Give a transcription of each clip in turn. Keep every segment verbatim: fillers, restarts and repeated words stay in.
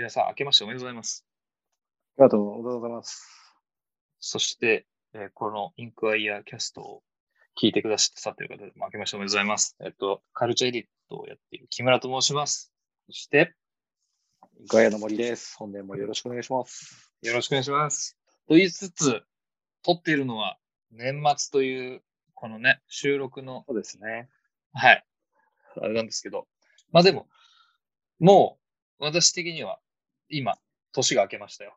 藤枝さん、明けましておめでとうございます。ありがとうございます。そして、えー、このインクワイアーキャストを聞いてくださっている方でも明けましておめでとうございます。えっと、カルチャーエディットをやっている木村と申します。そして、インクワイアーの森です。本年もよろしくお願いします。よろしくお願いします。と言いつつ、撮っているのは年末という、このね、収録の。そうですね。はい。あれなんですけど。まあでも、もう、私的には、今、年が明けましたよ。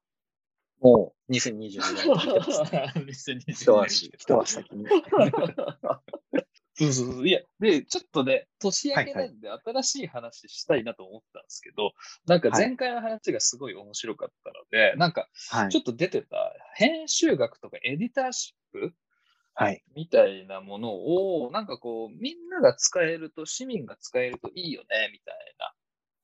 もう、にせんにじゅうにねん。にせんにじゅうにねん。一足、一足先に。そうそうそう。いや、で、ちょっとね、年明けなんで、新しい話したいなと思ったんですけど、はいはい、なんか前回の話がすごい面白かったので、はい、なんか、ちょっと出てた、編集学とかエディターシップ、はい、みたいなものを、なんかこう、みんなが使えると、市民が使えるといいよね、みたいな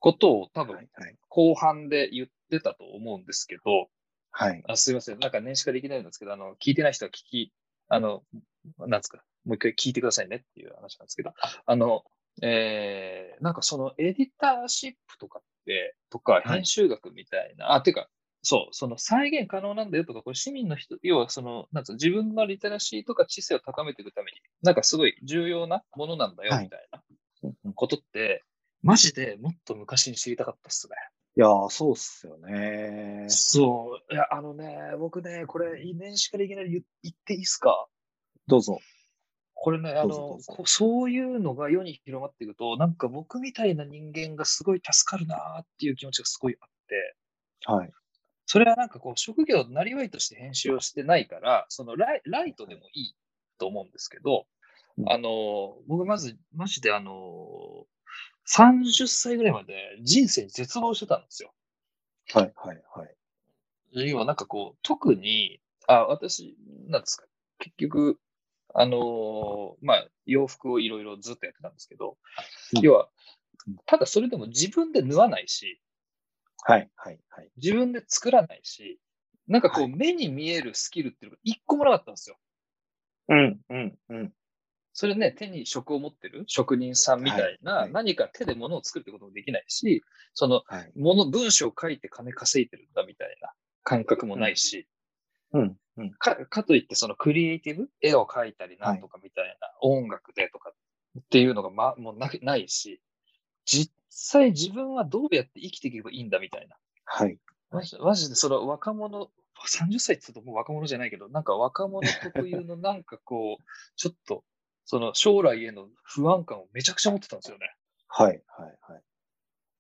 ことを多分、後半で言ってたと思うんですけど、はい。あ、すいません。なんか年始化できないんですけど、あの、聞いてない人は聞き、あの、なんですか、もう一回聞いてくださいねっていう話なんですけど、あの、えー、なんかそのエディターシップとかって、とか、編集学みたいな、はい、あ、てか、そう、その再現可能なんだよとか、これ市民の人、要はその、なんつうの、自分のリテラシーとか知性を高めていくために、なんかすごい重要なものなんだよ、みたいなことって、はい、マジでもっと昔に知りたかったっすね。いやー、そうっすよね。そう。いや、あのね、僕ね、これ、年始からいきなり 言, 言っていいっすか？どうぞ。これね、あの、そういうのが世に広まっていくと、なんか僕みたいな人間がすごい助かるなーっていう気持ちがすごいあって。はい。それはなんかこう職業なりわいとして編集をしてないから、そのライ、ライトでもいいと思うんですけど、うん、あの、僕まず、マジであの、さんじゅっさいぐらいまで人生に絶望してたんですよ。はいはいはい。要はなんかこう、特に、あ、私、なんですか、結局、あの、まあ、洋服をいろいろずっとやってたんですけど、うん、要は、ただそれでも自分で縫わないし、はいはいはい、自分で作らないし、なんかこう、はい、目に見えるスキルっていうのが一個もなかったんですよ。うんうんうん。それね、手に職を持ってる職人さんみたいな、はいはい、何か手で物を作るってこともできないし、その、はい、物文章を書いて金稼いでるんだみたいな感覚もないし、うんうんうん、か, かといってそのクリエイティブ、絵を描いたりなんとかみたいな、はい、音楽でとかっていうのが、ま、もう な, ないし、実実際自分はどうやって生きていけばいいんだみたいな。はい。マジ、マジでその若者、さんじゅっさいって言うともう若者じゃないけど、なんか若者特有のなんかこう、ちょっと、その将来への不安感をめちゃくちゃ持ってたんですよね。はい、はい、はい。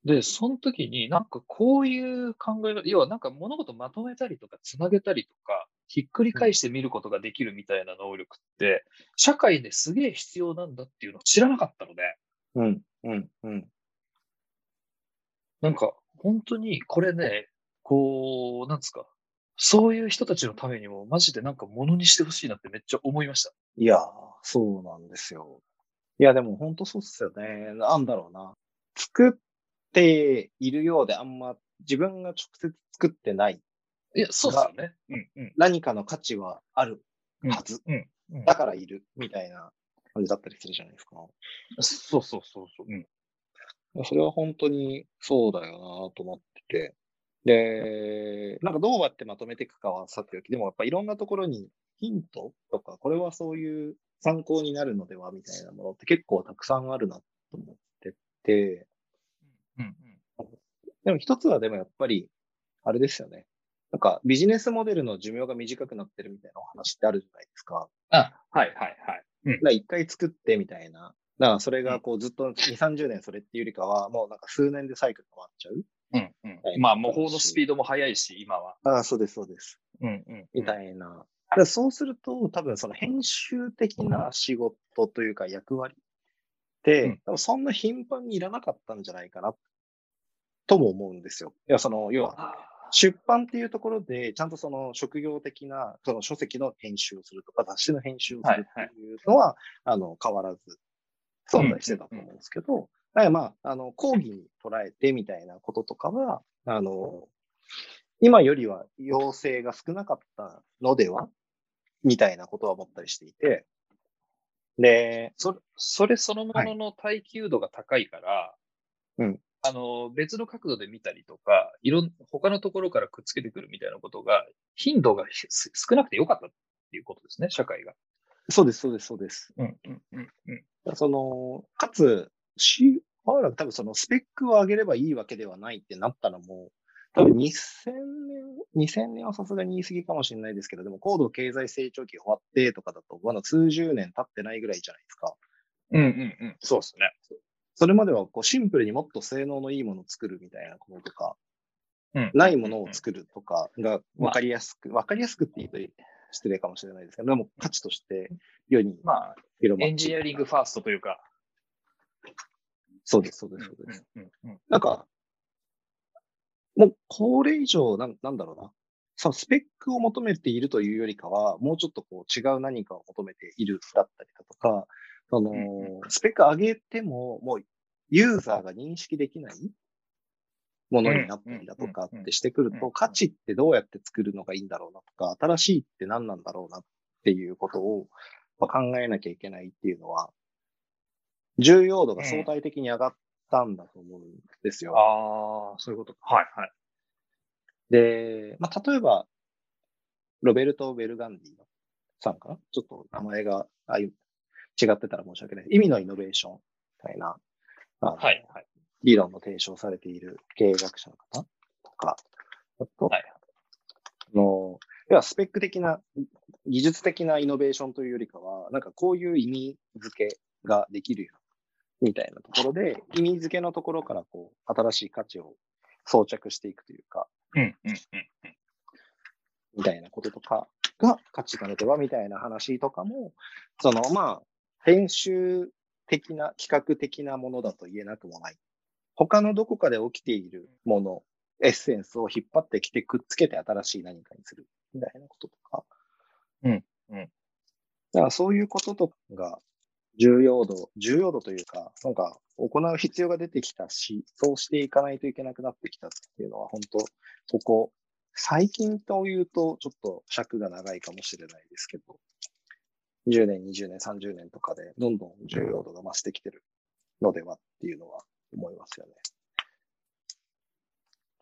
で、その時になんかこういう考えの、要はなんか物事まとめたりとかつなげたりとか、ひっくり返して見ることができるみたいな能力って、社会ですげえ必要なんだっていうのを知らなかったので。うん、うん、うん。なんか、本当に、これね、こう、なんですか、そういう人たちのためにも、マジでなんか物にしてほしいなってめっちゃ思いました。いやー、そうなんですよ。いや、でも本当そうっすよね。なんだろうな。作っているようで、あんま自分が直接作ってない。いや、そうっすよね。うんうん、何かの価値はあるはず。うんうんうん、だからいる、みたいな感じだったりするじゃないですか。そうそうそうそう。うん、それは本当にそうだよなと思ってて。で、なんかどうやってまとめていくかはさておき、でもやっぱいろんなところにヒントとか、これはそういう参考になるのではみたいなものって結構たくさんあるなと思ってて。うんうん、でも一つはでもやっぱり、あれですよね。なんかビジネスモデルの寿命が短くなってるみたいなお話ってあるじゃないですか。あ、はいはいはい。一回作ってみたいな。だからそれがこうずっとに、さんじゅうねんそれっていうよりかは、もうなんか数年でサイクルが終わっちゃう。うんうん。まあ、模倣のスピードも速いし、今は。ああ、そうです、そうです。うんうん。みたいな。そうすると、多分その編集的な仕事というか役割って、うん、多分そんな頻繁にいらなかったんじゃないかな、とも思うんですよ。いや、その、要は、出版っていうところで、ちゃんとその職業的な、その書籍の編集をするとか、雑誌の編集をするっていうのは、はいはい、あの、変わらず。存在してたと思うんですけど、うんうんうん、だからまあ、あの、講義に捉えてみたいなこととかは、あの、今よりは要請が少なかったのではみたいなことは思ったりしていて。で、それ、それそのものの耐久度が高いから、はい、うん。あの、別の角度で見たりとか、いろん、他のところからくっつけてくるみたいなことが、頻度が少なくてよかったっていうことですね、社会が。そうです、そうです、そうです。うん、うん、うん、うん。その、かつ、し、パウラが多分そのスペックを上げればいいわけではないってなったのも、多分にせんねんはさすがに言い過ぎかもしれないですけど、でも高度経済成長期終わってとかだと、まだ数十年経ってないぐらいじゃないですか。うんうんうん。そうですね。それまではこうシンプルにもっと性能のいいものを作るみたいなこととか、うん、ないものを作るとかが分かりやすく、まあ、分かりやすくって言うと失礼かもしれないですけど、でも価値として世に広まって、まあ、エンジニアリングファーストというか。そうです、そうです、そうです。なんか、もうこれ以上な、なんだろうな。さ、スペックを求めているというよりかは、もうちょっとこう違う何かを求めているだったりだとか、その、スペック上げても、もうユーザーが認識できないものになったりだとかってしてくると、価値ってどうやって作るのがいいんだろうなとか、新しいって何なんだろうなっていうことを考えなきゃいけないっていうのは、重要度が相対的に上がったんだと思うんですよ。ああ、そういうことか。はい、はい。で、まあ、例えば、ロベルト・ベルガンディさんかな？ちょっと名前があい違ってたら申し訳ない。意味のイノベーションみたいな、はいはい、理論の提唱されている経営学者の方とか、あと、はい、あの、要はスペック的な、技術的なイノベーションというよりかは、なんかこういう意味付けができるよみたいなところで、意味付けのところからこう新しい価値を装着していくというか、うんうんうんうん、みたいなこととかが価値がなければみたいな話とかも、そのまあ編集的な企画的なものだと言えなくもない、他のどこかで起きているものエッセンスを引っ張ってきてくっつけて新しい何かにするみたいなこととか、うんうん、だからそういうこととかが重要度、重要度というか、なんか行う必要が出てきたし、そうしていかないといけなくなってきたっていうのは、本当、ここ、最近というと、ちょっと尺が長いかもしれないですけど、じゅうねん、にじゅうねん、さんじゅうねんとかで、どんどん重要度が増してきてるのではっていうのは思いますよね。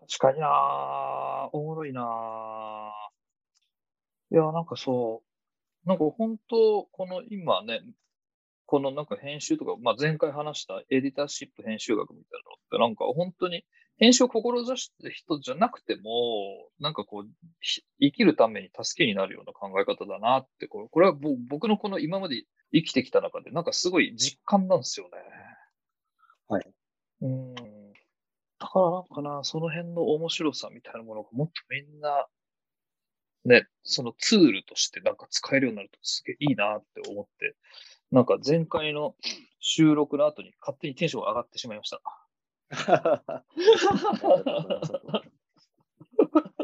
確かになぁ、おもろいなぁ。いや、なんかそう、なんか本当、この今ね、このなんか編集とか、まあ、前回話したエディターシップ編集学みたいなのって、なんか本当に編集を志してる人じゃなくても、なんかこう、生きるために助けになるような考え方だなって、これ、これは僕のこの今まで生きてきた中で、なんかすごい実感なんですよね。はい。うん。だからなんかな、その辺の面白さみたいなものがもっとみんな、ね、そのツールとしてなんか使えるようになるとすげえいいなって思って、なんか前回の収録の後に勝手にテンションが上がってしまいました。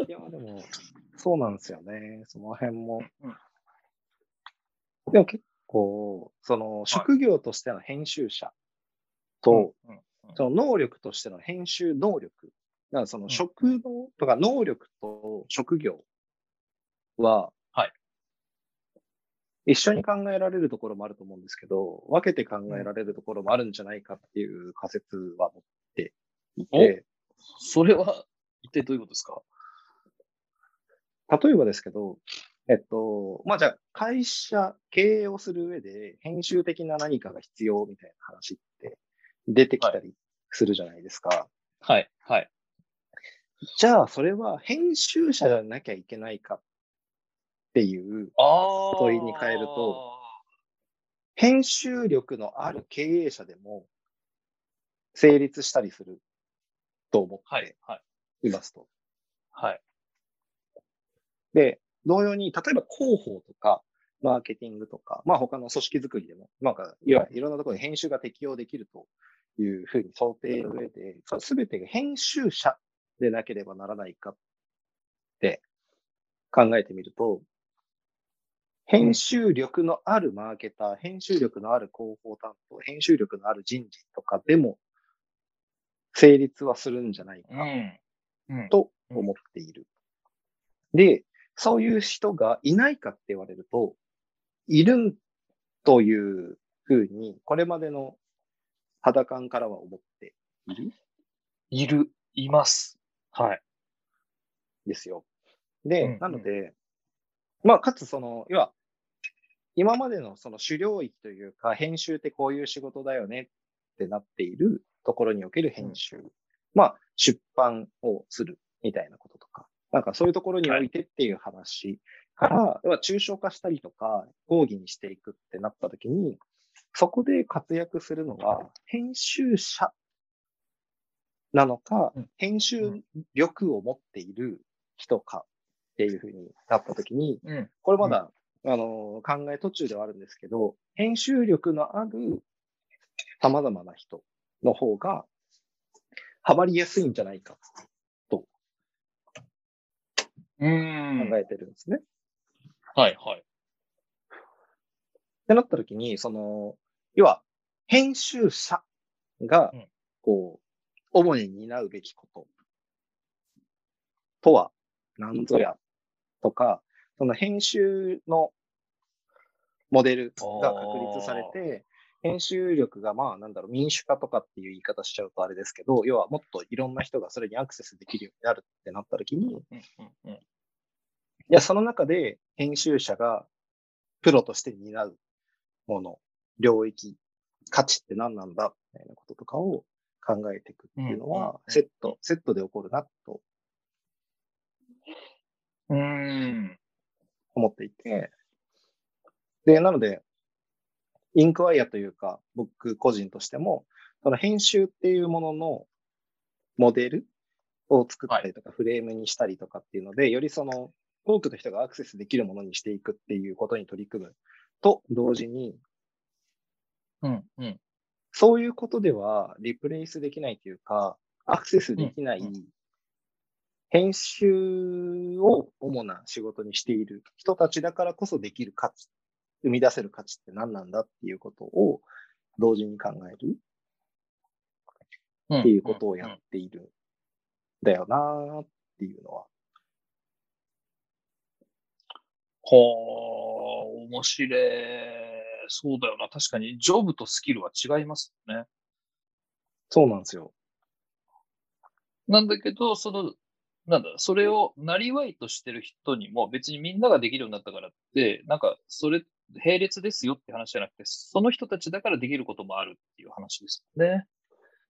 いや、でも、そうなんですよね。その辺も。でも結構、その職業としての編集者と、その能力としての編集能力、だからその職能とか能力と職業は、一緒に考えられるところもあると思うんですけど、分けて考えられるところもあるんじゃないかっていう仮説は持っていて、それは一体どういうことですか？例えばですけど、えっと、まあ、じゃあ会社、経営をする上で編集的な何かが必要みたいな話って出てきたりするじゃないですか。はい、はい。はい、じゃあそれは編集者じゃなきゃいけないかっていう問いに変えると、編集力のある経営者でも成立したりすると思っていますと。はい。はい、で、同様に、例えば広報とか、マーケティングとか、まあ他の組織づくりでも、なんかいわゆるいろんなところに編集が適用できるというふうに想定の上で、すべてが編集者でなければならないかって考えてみると、編集力のあるマーケター、編集力のある広報担当、編集力のある人事とかでも成立はするんじゃないかと思っている。うんうん、で、そういう人がいないかって言われると、いるというふうに、これまでの肌感からは思っている。いる、います。はい。ですよ。で、うんうん、なので、まあ、かつその、要は、今までのその主領域というか、編集ってこういう仕事だよねってなっているところにおける編集。うん、まあ、出版をするみたいなこととか、なんかそういうところにおいてっていう話から、はい、要は抽象化したりとか、講義にしていくってなったときに、そこで活躍するのが編集者なのか、うん、編集力を持っている人かっていうふうになったときに、うん、これまだ、うん、あの考え途中ではあるんですけど、編集力のある様々な人の方がハマりやすいんじゃないかと考えてるんですね。はいはい。ってなったときに、その、要は、編集者が、こう、主に担うべきこととは何ぞやとか、その編集のモデルが確立されて、編集力が、まあ、なんだろう、民主化とかっていう言い方しちゃうとあれですけど、要はもっといろんな人がそれにアクセスできるようになるってなったときに、いや、その中で編集者がプロとして担うもの、領域、価値って何なんだみたいなこととかを考えていくっていうのは、セット、うんうんうん、セットで起こるなと、うーん、思っていて、で、なので、インクワイアというか、僕個人としても、その編集っていうもののモデルを作ったりとか、フレームにしたりとかっていうので、はい、よりその、多くの人がアクセスできるものにしていくっていうことに取り組むと同時に、うんうん、そういうことではリプレイスできないというか、アクセスできない編集を主な仕事にしている人たちだからこそできる価値、生み出せる価値って何なんだっていうことを同時に考えるっていうことをやっているんだよなっていうのは、はあ、面白い。そうだよな。確かに、ジョブとスキルは違いますよね。そうなんですよ。なんだけど、その、なんだ、それをなりわいとしてる人にも、別にみんなができるようになったからって、なんか、それ、並列ですよって話じゃなくて、その人たちだからできることもあるっていう話ですよね。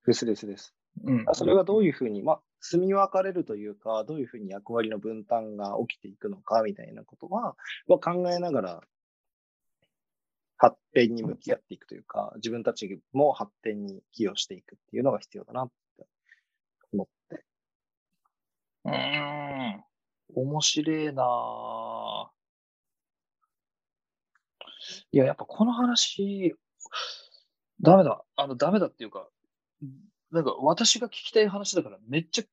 ですですです。うん、それがどういうふうに、まあ、住み分かれるというか、どういうふうに役割の分担が起きていくのかみたいなことは、まあ、考えながら発展に向き合っていくというか、自分たちも発展に寄与していくっていうのが必要だなって思って。うーん、面白いなぁ。いや、やっぱこの話、ダメだ、あの、ダメだっていうか、なんか私が聞きたい話だから、めっちゃ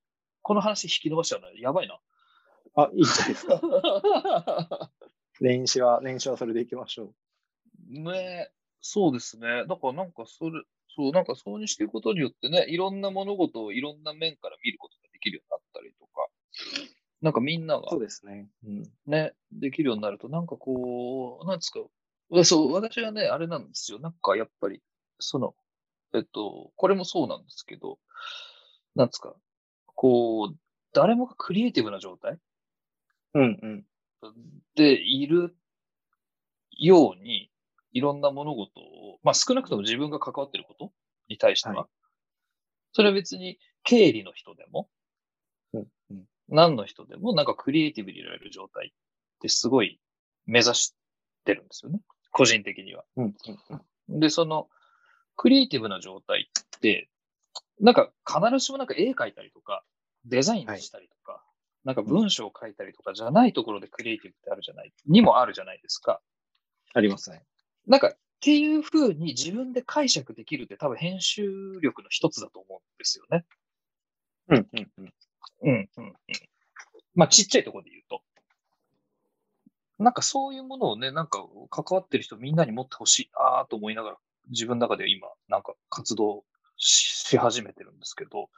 この話引き伸ばしちゃうのやばいな。あ、いいじゃないですか。年始は、年始はそれでいきましょう。ね、そうですね。だからなんかそれ、そう、なんかそうにしていくことによってね、いろんな物事をいろんな面から見ることができるようになったりとか、なんかみんなが、そうですね。うん、ね、できるようになると、なんかこう、なんですか、そう、私はね、あれなんですよ。なんかやっぱり、その、えっと、これもそうなんですけど、なんですか、こう、誰もがクリエイティブな状態、うんうん、でいるように、いろんな物事を、まあ少なくとも自分が関わっていることに対しては、はい、それは別に経理の人でも、うんうん、何の人でも、なんかクリエイティブにいられる状態ってすごい目指してるんですよね。個人的には。うんうんうん、で、その、クリエイティブな状態って、なんか必ずしもなんか絵描いたりとか、デザインしたりとか、はい、なんか文章を書いたりとかじゃないところでクリエイティブってあるじゃない、にもあるじゃないですか。ありますね。なんかっていう風に自分で解釈できるって多分編集力の一つだと思うんですよね。うんうんうん。うんうんうん。まあちっちゃいところで言うと。なんかそういうものをね、なんか関わってる人みんなに持ってほしいなと思いながら、自分の中で今、なんか活動 し, し始めてるんですけど、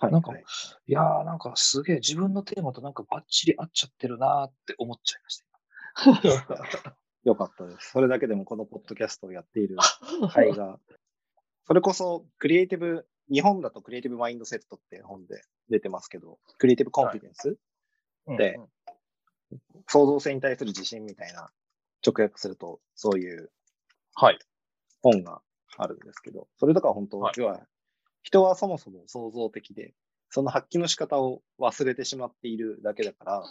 はい、なんか、はい、いやー、なんかすげえ自分のテーマとなんかバッチリ合っちゃってるなーって思っちゃいました。よかったです。それだけでもこのポッドキャストをやっている会が、それこそクリエイティブ日本だとクリエイティブマインドセットって本で出てますけど、クリエイティブコンフィデンスって、はいうんうん、創造性に対する自信みたいな、直訳するとそういう本があるんですけど、それとか本当、はい、要は人はそもそも創造的で、その発揮の仕方を忘れてしまっているだけだから、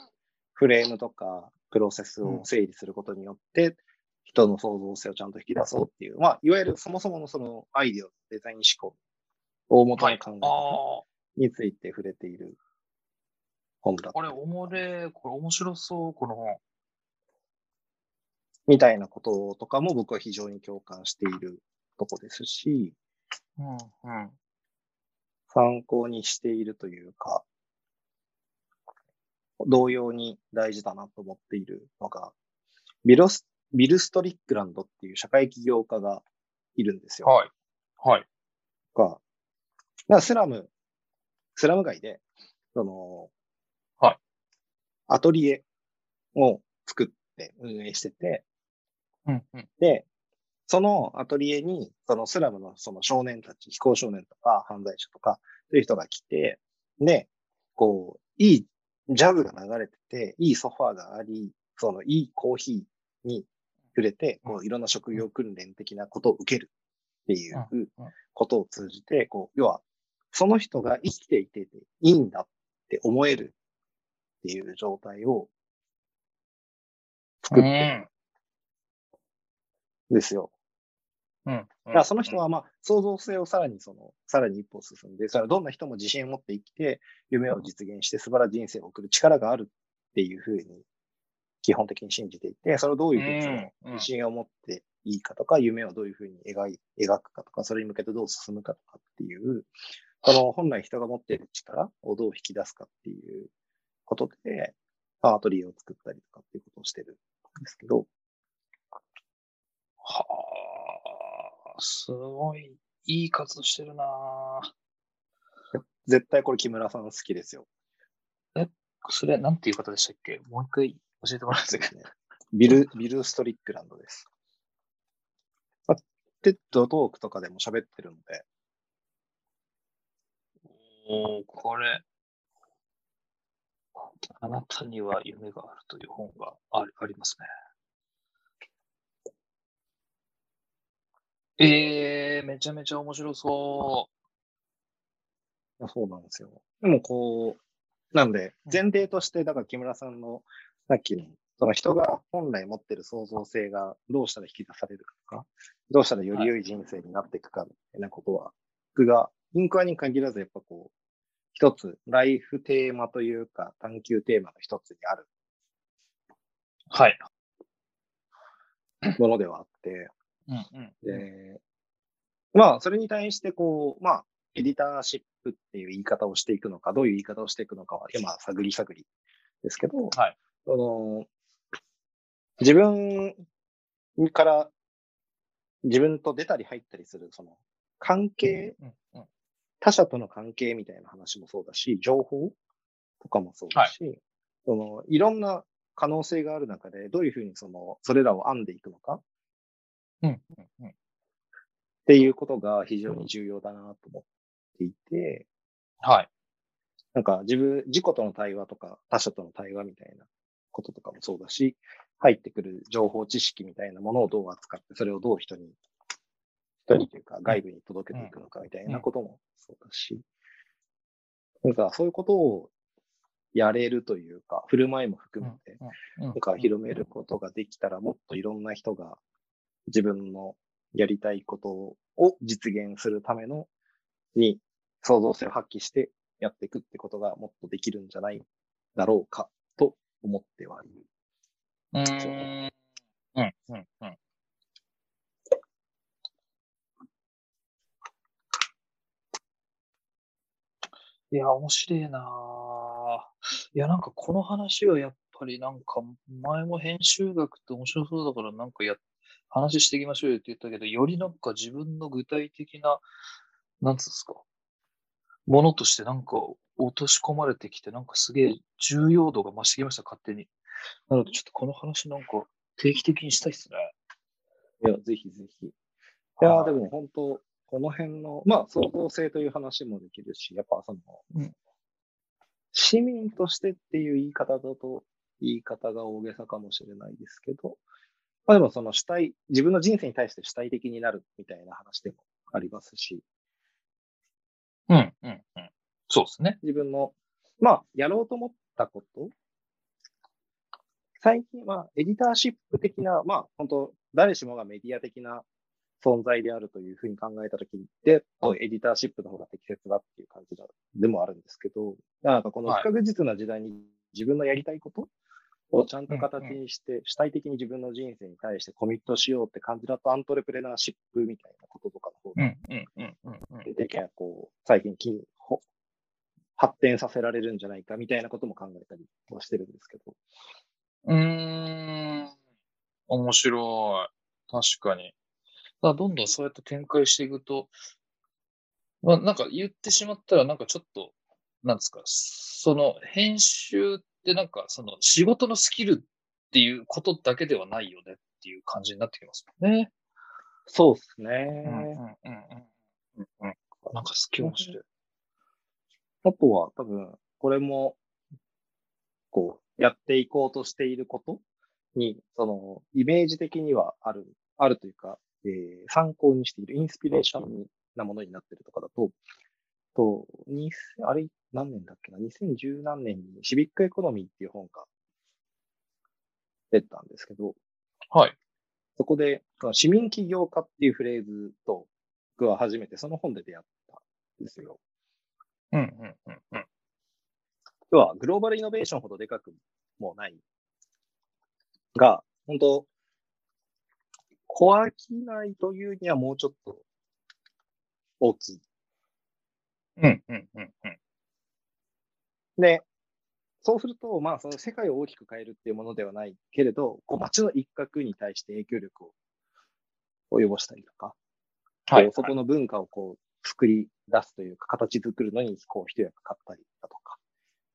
フレームとかプロセスを整理することによって、人の創造性をちゃんと引き出そうっていう、まあ、いわゆるそもそものそのアイデア、デザイン思考、大元の考えについて触れている本だった。あれ、おもれ、これ面白そう、この本。みたいなこととかも僕は非常に共感しているとこですし、うんうん、参考にしているというか、同様に大事だなと思っているのが、ビロス、ビル・ストリックランドっていう社会起業家がいるんですよ。はい。はい。が、がスラム、スラム街で、その、はい。アトリエを作って運営してて、うんうん、で、そのアトリエに、そのスラムのその少年たち、非行少年とか犯罪者とかという人が来て、で、こう、いいジャズが流れてて、いいソファーがあり、そのいいコーヒーに触れて、こういろんな職業訓練的なことを受けるっていうことを通じて、こう、要は、その人が生きていていいんだって思えるっていう状態を作ってるんですよ。うんうん、だからその人はまあ創造性をさらにそのさらに一歩進んで、それどんな人も自信を持って生きて夢を実現して素晴らしい人生を送る力があるっていうふうに基本的に信じていて、それをどういうふうに自信を持っていいかとか、うんうん、夢をどういうふうに描い描くかとか、それに向けてどう進むかとかっていう、その本来人が持っている力をどう引き出すかっていうことでアトリエを作ったりとかっていうことをしてるんですけど、はあ。すごい、いい活動してるなぁ。絶対これ木村さん好きですよ。え、それなんていう方でしたっけ？もう一回教えてもらっていいですかね。ビル、ビル・ストリックランドです。まあ、テッドトークとかでも喋ってるので。おー、これ。あなたには夢があるという本があり、ありますね。ええー、めちゃめちゃ面白そう。そうなんですよ。でもこう、なんで、前提として、だから木村さんの、さっきの、その人が本来持ってる創造性がどうしたら引き出されるか、どうしたらより良い人生になっていくか、みたいなことは、僕が、インクワに限らず、やっぱこう、一つ、ライフテーマというか、探求テーマの一つにある。はい。ものではあって、うんうんうん、で、まあ、それに対して、こう、まあ、エディターシップっていう言い方をしていくのか、どういう言い方をしていくのかは、今、探り探りですけど、はい、その自分から、自分と出たり入ったりする、その、関係、うんうんうん、他者との関係みたいな話もそうだし、情報とかもそうだし、はい、そのいろんな可能性がある中で、どういうふうにその、それらを編んでいくのか、うんうんうん、っていうことが非常に重要だなと思っていて、はい。なんか自分、自己との対話とか他者との対話みたいなこととかもそうだし、入ってくる情報知識みたいなものをどう扱って、それをどう人に、人にというか外部に届けていくのかみたいなこともそうだし、なんかそういうことをやれるというか、振る舞いも含めて、なんか広めることができたらもっといろんな人が自分のやりたいことを実現するためのに創造性を発揮してやっていくってことがもっとできるんじゃないだろうかと思ってはいる。うーん。うん。うん。うん。いや、面白いなぁ。いや、なんかこの話はやっぱりなんか前も編集学って面白そうだからなんかやって話していきましょうよって言ったけど、よりなんか自分の具体的な、なんつうんですか、ものとしてなんか落とし込まれてきて、なんかすげえ重要度が増してきました、勝手に。なのでちょっとこの話なんか定期的にしたいっすね。いや、ぜひぜひ。いや、でも本当、この辺の、まあ、相当性という話もできるし、やっぱその、うん、市民としてっていう言い方だと、言い方が大げさかもしれないですけど、まあ、でもその主体、自分の人生に対して主体的になるみたいな話でもありますし、うんうんうん、そうですね。自分の、まあ、やろうと思ったこと、最近はエディターシップ的な、まあ、本当誰しもがメディア的な存在であるというふうに考えたときで、エディターシップの方が適切だっていう感じでもあるんですけど、なんかこの不確実な時代に自分のやりたいことをちゃんと形にして、主体的に自分の人生に対してコミットしようって感じだと、アントレプレナーシップみたいなこととかの方が、結構最近発展させられるんじゃないかみたいなことも考えたりはしてるんですけど。うーん、面白い。確かに。どんどんそうやって展開していくと、まあ、なんか言ってしまったら、なんかちょっと、なんですか、その編集ってなんかその仕事のスキルっていうことだけではないよねっていう感じになってきますもんね。そうですね。うんうんうんうん。なんかスキル面白い。あとは多分、これも、こう、やっていこうとしていることに、その、イメージ的にはある、あるというか、えー、参考にしている、インスピレーションなものになっているとかだと、とにあれ、何年だっけな、にせんじゅう何年にシビックエコノミーっていう本が出たんですけど、はい。そこで、市民起業家っていうフレーズと、僕は初めてその本で出会ったんですよ。うんうんうんうん。要は、グローバルイノベーションほどでかくもないが、本当小飽きないというにはもうちょっと大きい。うん、うん、うん、うん。で、そうすると、まあ、その世界を大きく変えるっていうものではないけれど、こう街の一角に対して影響力を及ぼしたりとか、はいはい、そこの文化をこう作り出すというか、形作るのにこう一役買ったりだとか、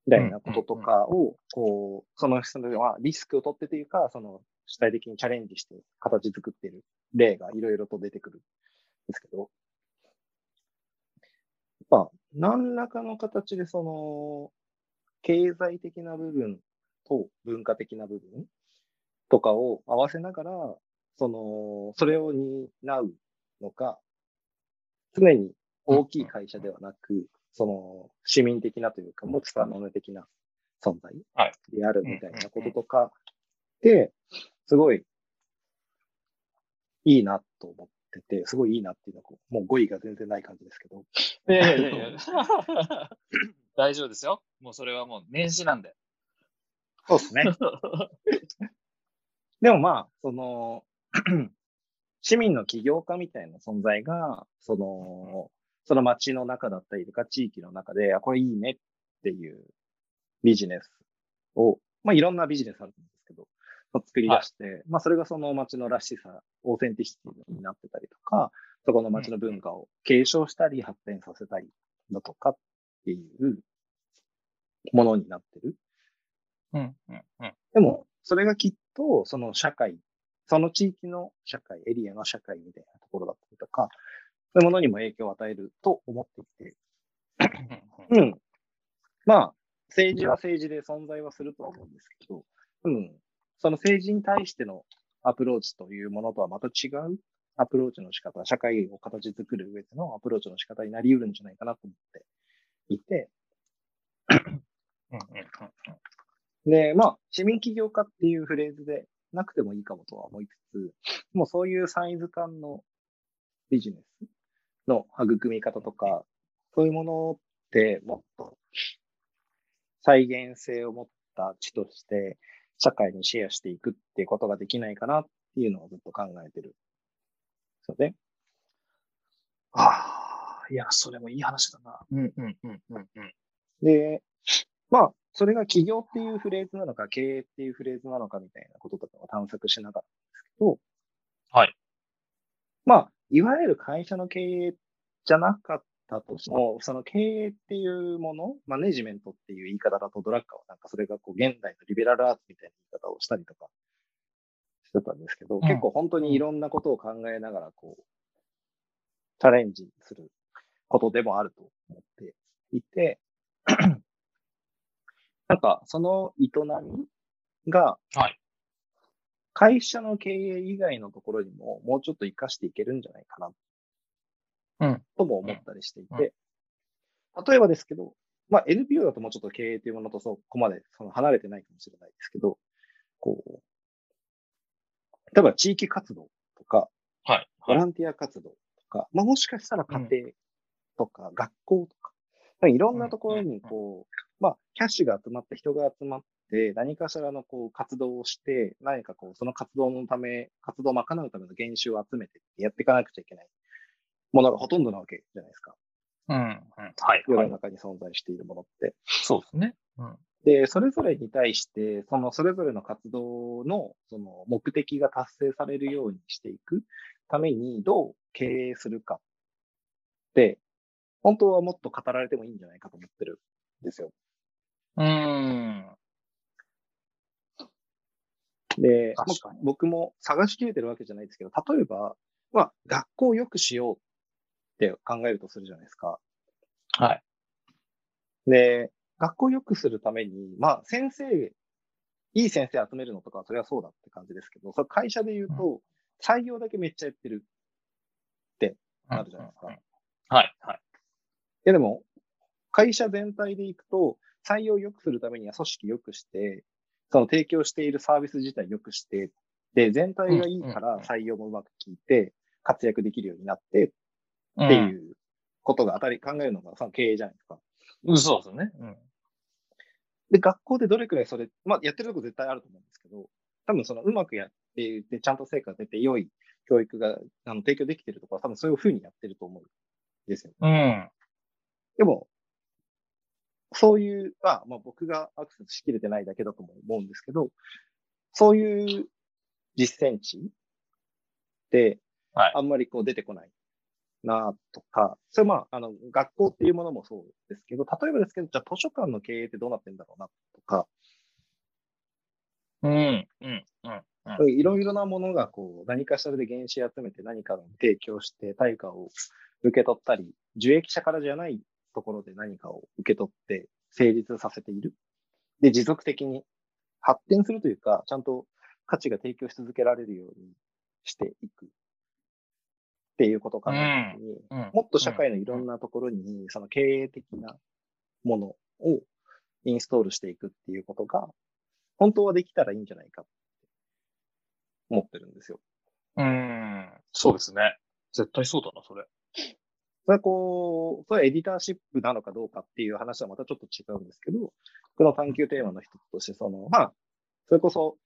みたいなこととかを、こう、その人はリスクを取ってというか、その主体的にチャレンジして形作っている例がいろいろと出てくるんですけど、やっぱ何らかの形でその経済的な部分と文化的な部分とかを合わせながら、その、それを担うのか、常に大きい会社ではなく、その市民的なというか、持ちたもの的な存在であるみたいなこととかで、すごいいいなと思ってて、すごいいいなっていうのは、もう語彙が全然ない感じですけど。いやいやいや大丈夫ですよ。もうそれはもう年始なんで。そうですね。でもまあ、その、市民の起業家みたいな存在が、その、その街の中だったりとか地域の中で、あ、これいいねっていうビジネスを、まあいろんなビジネスあるんですけど、作り出して、はい、まあそれがその街のらしさ、オーセンティシティになってたりとか、そこの街の文化を継承したり発展させたりだとかっていうものになってる。うんうんうん、でも、それがきっとその社会、その地域の社会、エリアの社会みたいなところだったりとか、そういうものにも影響を与えると思っていて。うん。まあ、政治は政治で存在はするとは思うんですけど、うん。その政治に対してのアプローチというものとはまた違うアプローチの仕方、社会を形作る上でのアプローチの仕方になり得るんじゃないかなと思っていて。で、まあ、市民起業家っていうフレーズでなくてもいいかもとは思いつつ、もうそういうサイズ感のビジネスの育み方とか、そういうものってもっと再現性を持った知として社会にシェアしていくっていうことができないかなっていうのをずっと考えてる。そうね。ああ、いや、それもいい話だな。うんうんうんうんうん。で、まあ、それが起業っていうフレーズなのか、経営っていうフレーズなのかみたいなこととかを探索しながらですけど、はい。まあ、いわゆる会社の経営じゃなかったとしても、その経営っていうもの、マネジメントっていう言い方だとドラッカーはなんかそれがこう現代のリベラルアーツみたいな言い方をしたりとかしてたんですけど、うん、結構本当にいろんなことを考えながらこう、チャレンジすることでもあると思っていて、なんかその営みが、会社の経営以外のところにももうちょっと活かしていけるんじゃないかな、とも思ったりしていて、例えばですけど、まあ エヌピーオー だともうちょっと経営というものとそこまでその離れてないかもしれないですけど、こう、例えば地域活動とか、はいはい、ボランティア活動とか、まあ、もしかしたら家庭とか学校とか、うん、いろんなところにこう、まあ、キャッシュが集まって人が集まって何かしらのこう活動をして、何かこうその活動のため、活動を賄うための原資を集めてやっていかなくちゃいけないものがほとんどなわけじゃないですか。うんうん、はい。世の中に存在しているものって。そうですね。うんで、それぞれに対して、そのそれぞれの活動のその目的が達成されるようにしていくためにどう経営するかって、本当はもっと語られてもいいんじゃないかと思ってるんですよ。うーん。で、僕も探しきれてるわけじゃないですけど、例えば、まあ、学校を良くしようって考えるとするじゃないですか。はい。で、学校を良くするために、まあ先生、いい先生集めるのとか、それはそうだって感じですけど、それ会社で言うと、採用だけめっちゃやってるってなるじゃないですか。うんうんうん、はい、はい。いやでも、会社全体でいくと、採用を良くするためには組織良くして、その提供しているサービス自体良くして、で、全体がいいから採用もうまく効いて、活躍できるようになって、っていうことが当たり、考えるのがその経営じゃないですか。そうですよね、うん。で、学校でどれくらいそれ、まあ、やってるとこ絶対あると思うんですけど、多分そのうまくやっていて、ちゃんと成果が出て良い教育があの提供できてるところは多分そういう風にやってると思うんですよね。うん。でも、そういう、まあ、まあ、僕がアクセスしきれてないだけだとも思うんですけど、そういう実践値って、あんまりこう出てこない。はいなとか、それまあ、あの、学校っていうものもそうですけど、例えばですけど、じゃあ図書館の経営ってどうなってんだろうな、とか。うん、うん、うん。いろいろなものが、こう、何かしらで原資集めて何かを提供して、対価を受け取ったり、受益者からじゃないところで何かを受け取って、成立させている。で、持続的に発展するというか、ちゃんと価値が提供し続けられるようにしていく。っていうことを考えるときに、うんうん、もっと社会のいろんなところに、その経営的なものをインストールしていくっていうことが、本当はできたらいいんじゃないかって思ってるんですよ。うん、そうですね。絶対そうだな、それ。それはこう、それはエディターシップなのかどうかっていう話はまたちょっと違うんですけど、この探求テーマの一つとして、その、まあ、それこそ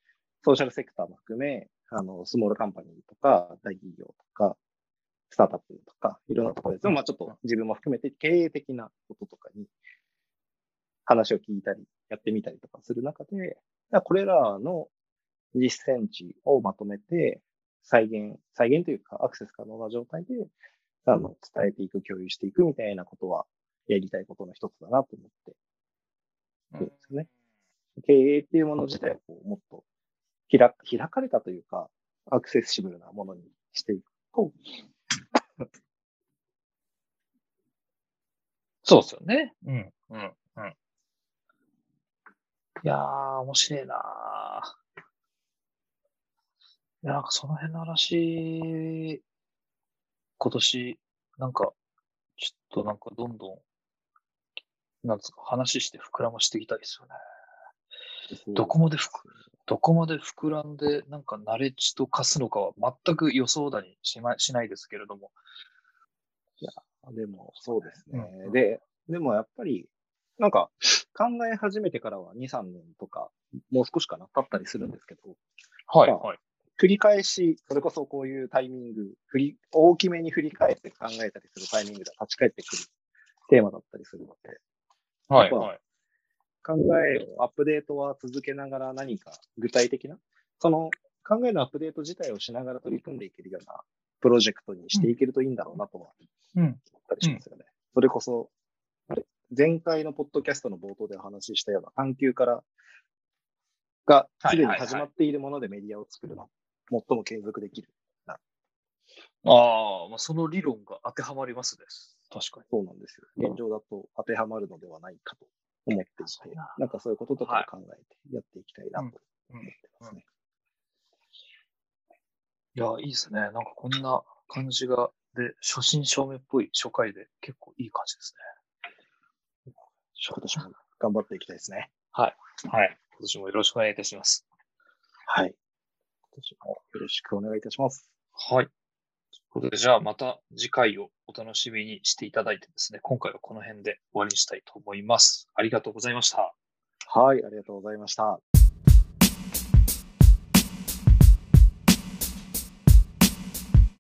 ソーシャルセクターも含め、あの、スモールカンパニーとか、大企業とか、スタートアップとか、いろんなところですよ。まあちょっと自分も含めて経営的なこととかに話を聞いたり、やってみたりとかする中で、これらの実践値をまとめて再現、再現というかアクセス可能な状態であの伝えていく、共有していくみたいなことはやりたいことの一つだなと思ってるんですよね。経営っていうもの自体をこうもっと開かれたというか、アクセシブルなものにしていくと、そうですよね。うん、うん、うん。いやー、面白いなー。いや、なんかその辺の話、今年、なんか、ちょっとなんかどんどん、なんつうか、話して膨らましていきたいですよね。どこまでふく、どこまで膨らんで、なんか、ナレッジと化すのかは全く予想だにしま、しないですけれども。いや、でも、そうですね。うん、で、でもやっぱり、なんか、考え始めてからはに、さんねんとか、もう少しかな、経ったりするんですけど。はい、はい。繰り返し、それこそこういうタイミング、振り、大きめに振り返って考えたりするタイミングで立ち返ってくるテーマだったりするので。はい、はい。考えをアップデートは続けながら何か具体的な、その考えのアップデート自体をしながら取り組んでいけるようなプロジェクトにしていけるといいんだろうなとは思ったりしますよね。それこそ、前回のポッドキャストの冒頭でお話ししたような探求からがすでに始まっているものでメディアを作るの、最も継続できるなああ、まあ、その理論が当てはまりますです。確かに。そうなんですよ。現状だと当てはまるのではないかと思っていて、うん、なんかそういうこととかを考えてやっていきたいなと思ってますね。いや、いいですね。なんかこんな感じが、で、初心証明っぽい初回で結構いい感じですね。今年も頑張っていきたいですね。はい。はい。今年もよろしくお願いいたします。はい。今年もよろしくお願いいたします。はい。ということで、じゃあまた次回をお楽しみにしていただいてですね、今回はこの辺で終わりにしたいと思います。ありがとうございました。はい、ありがとうございました。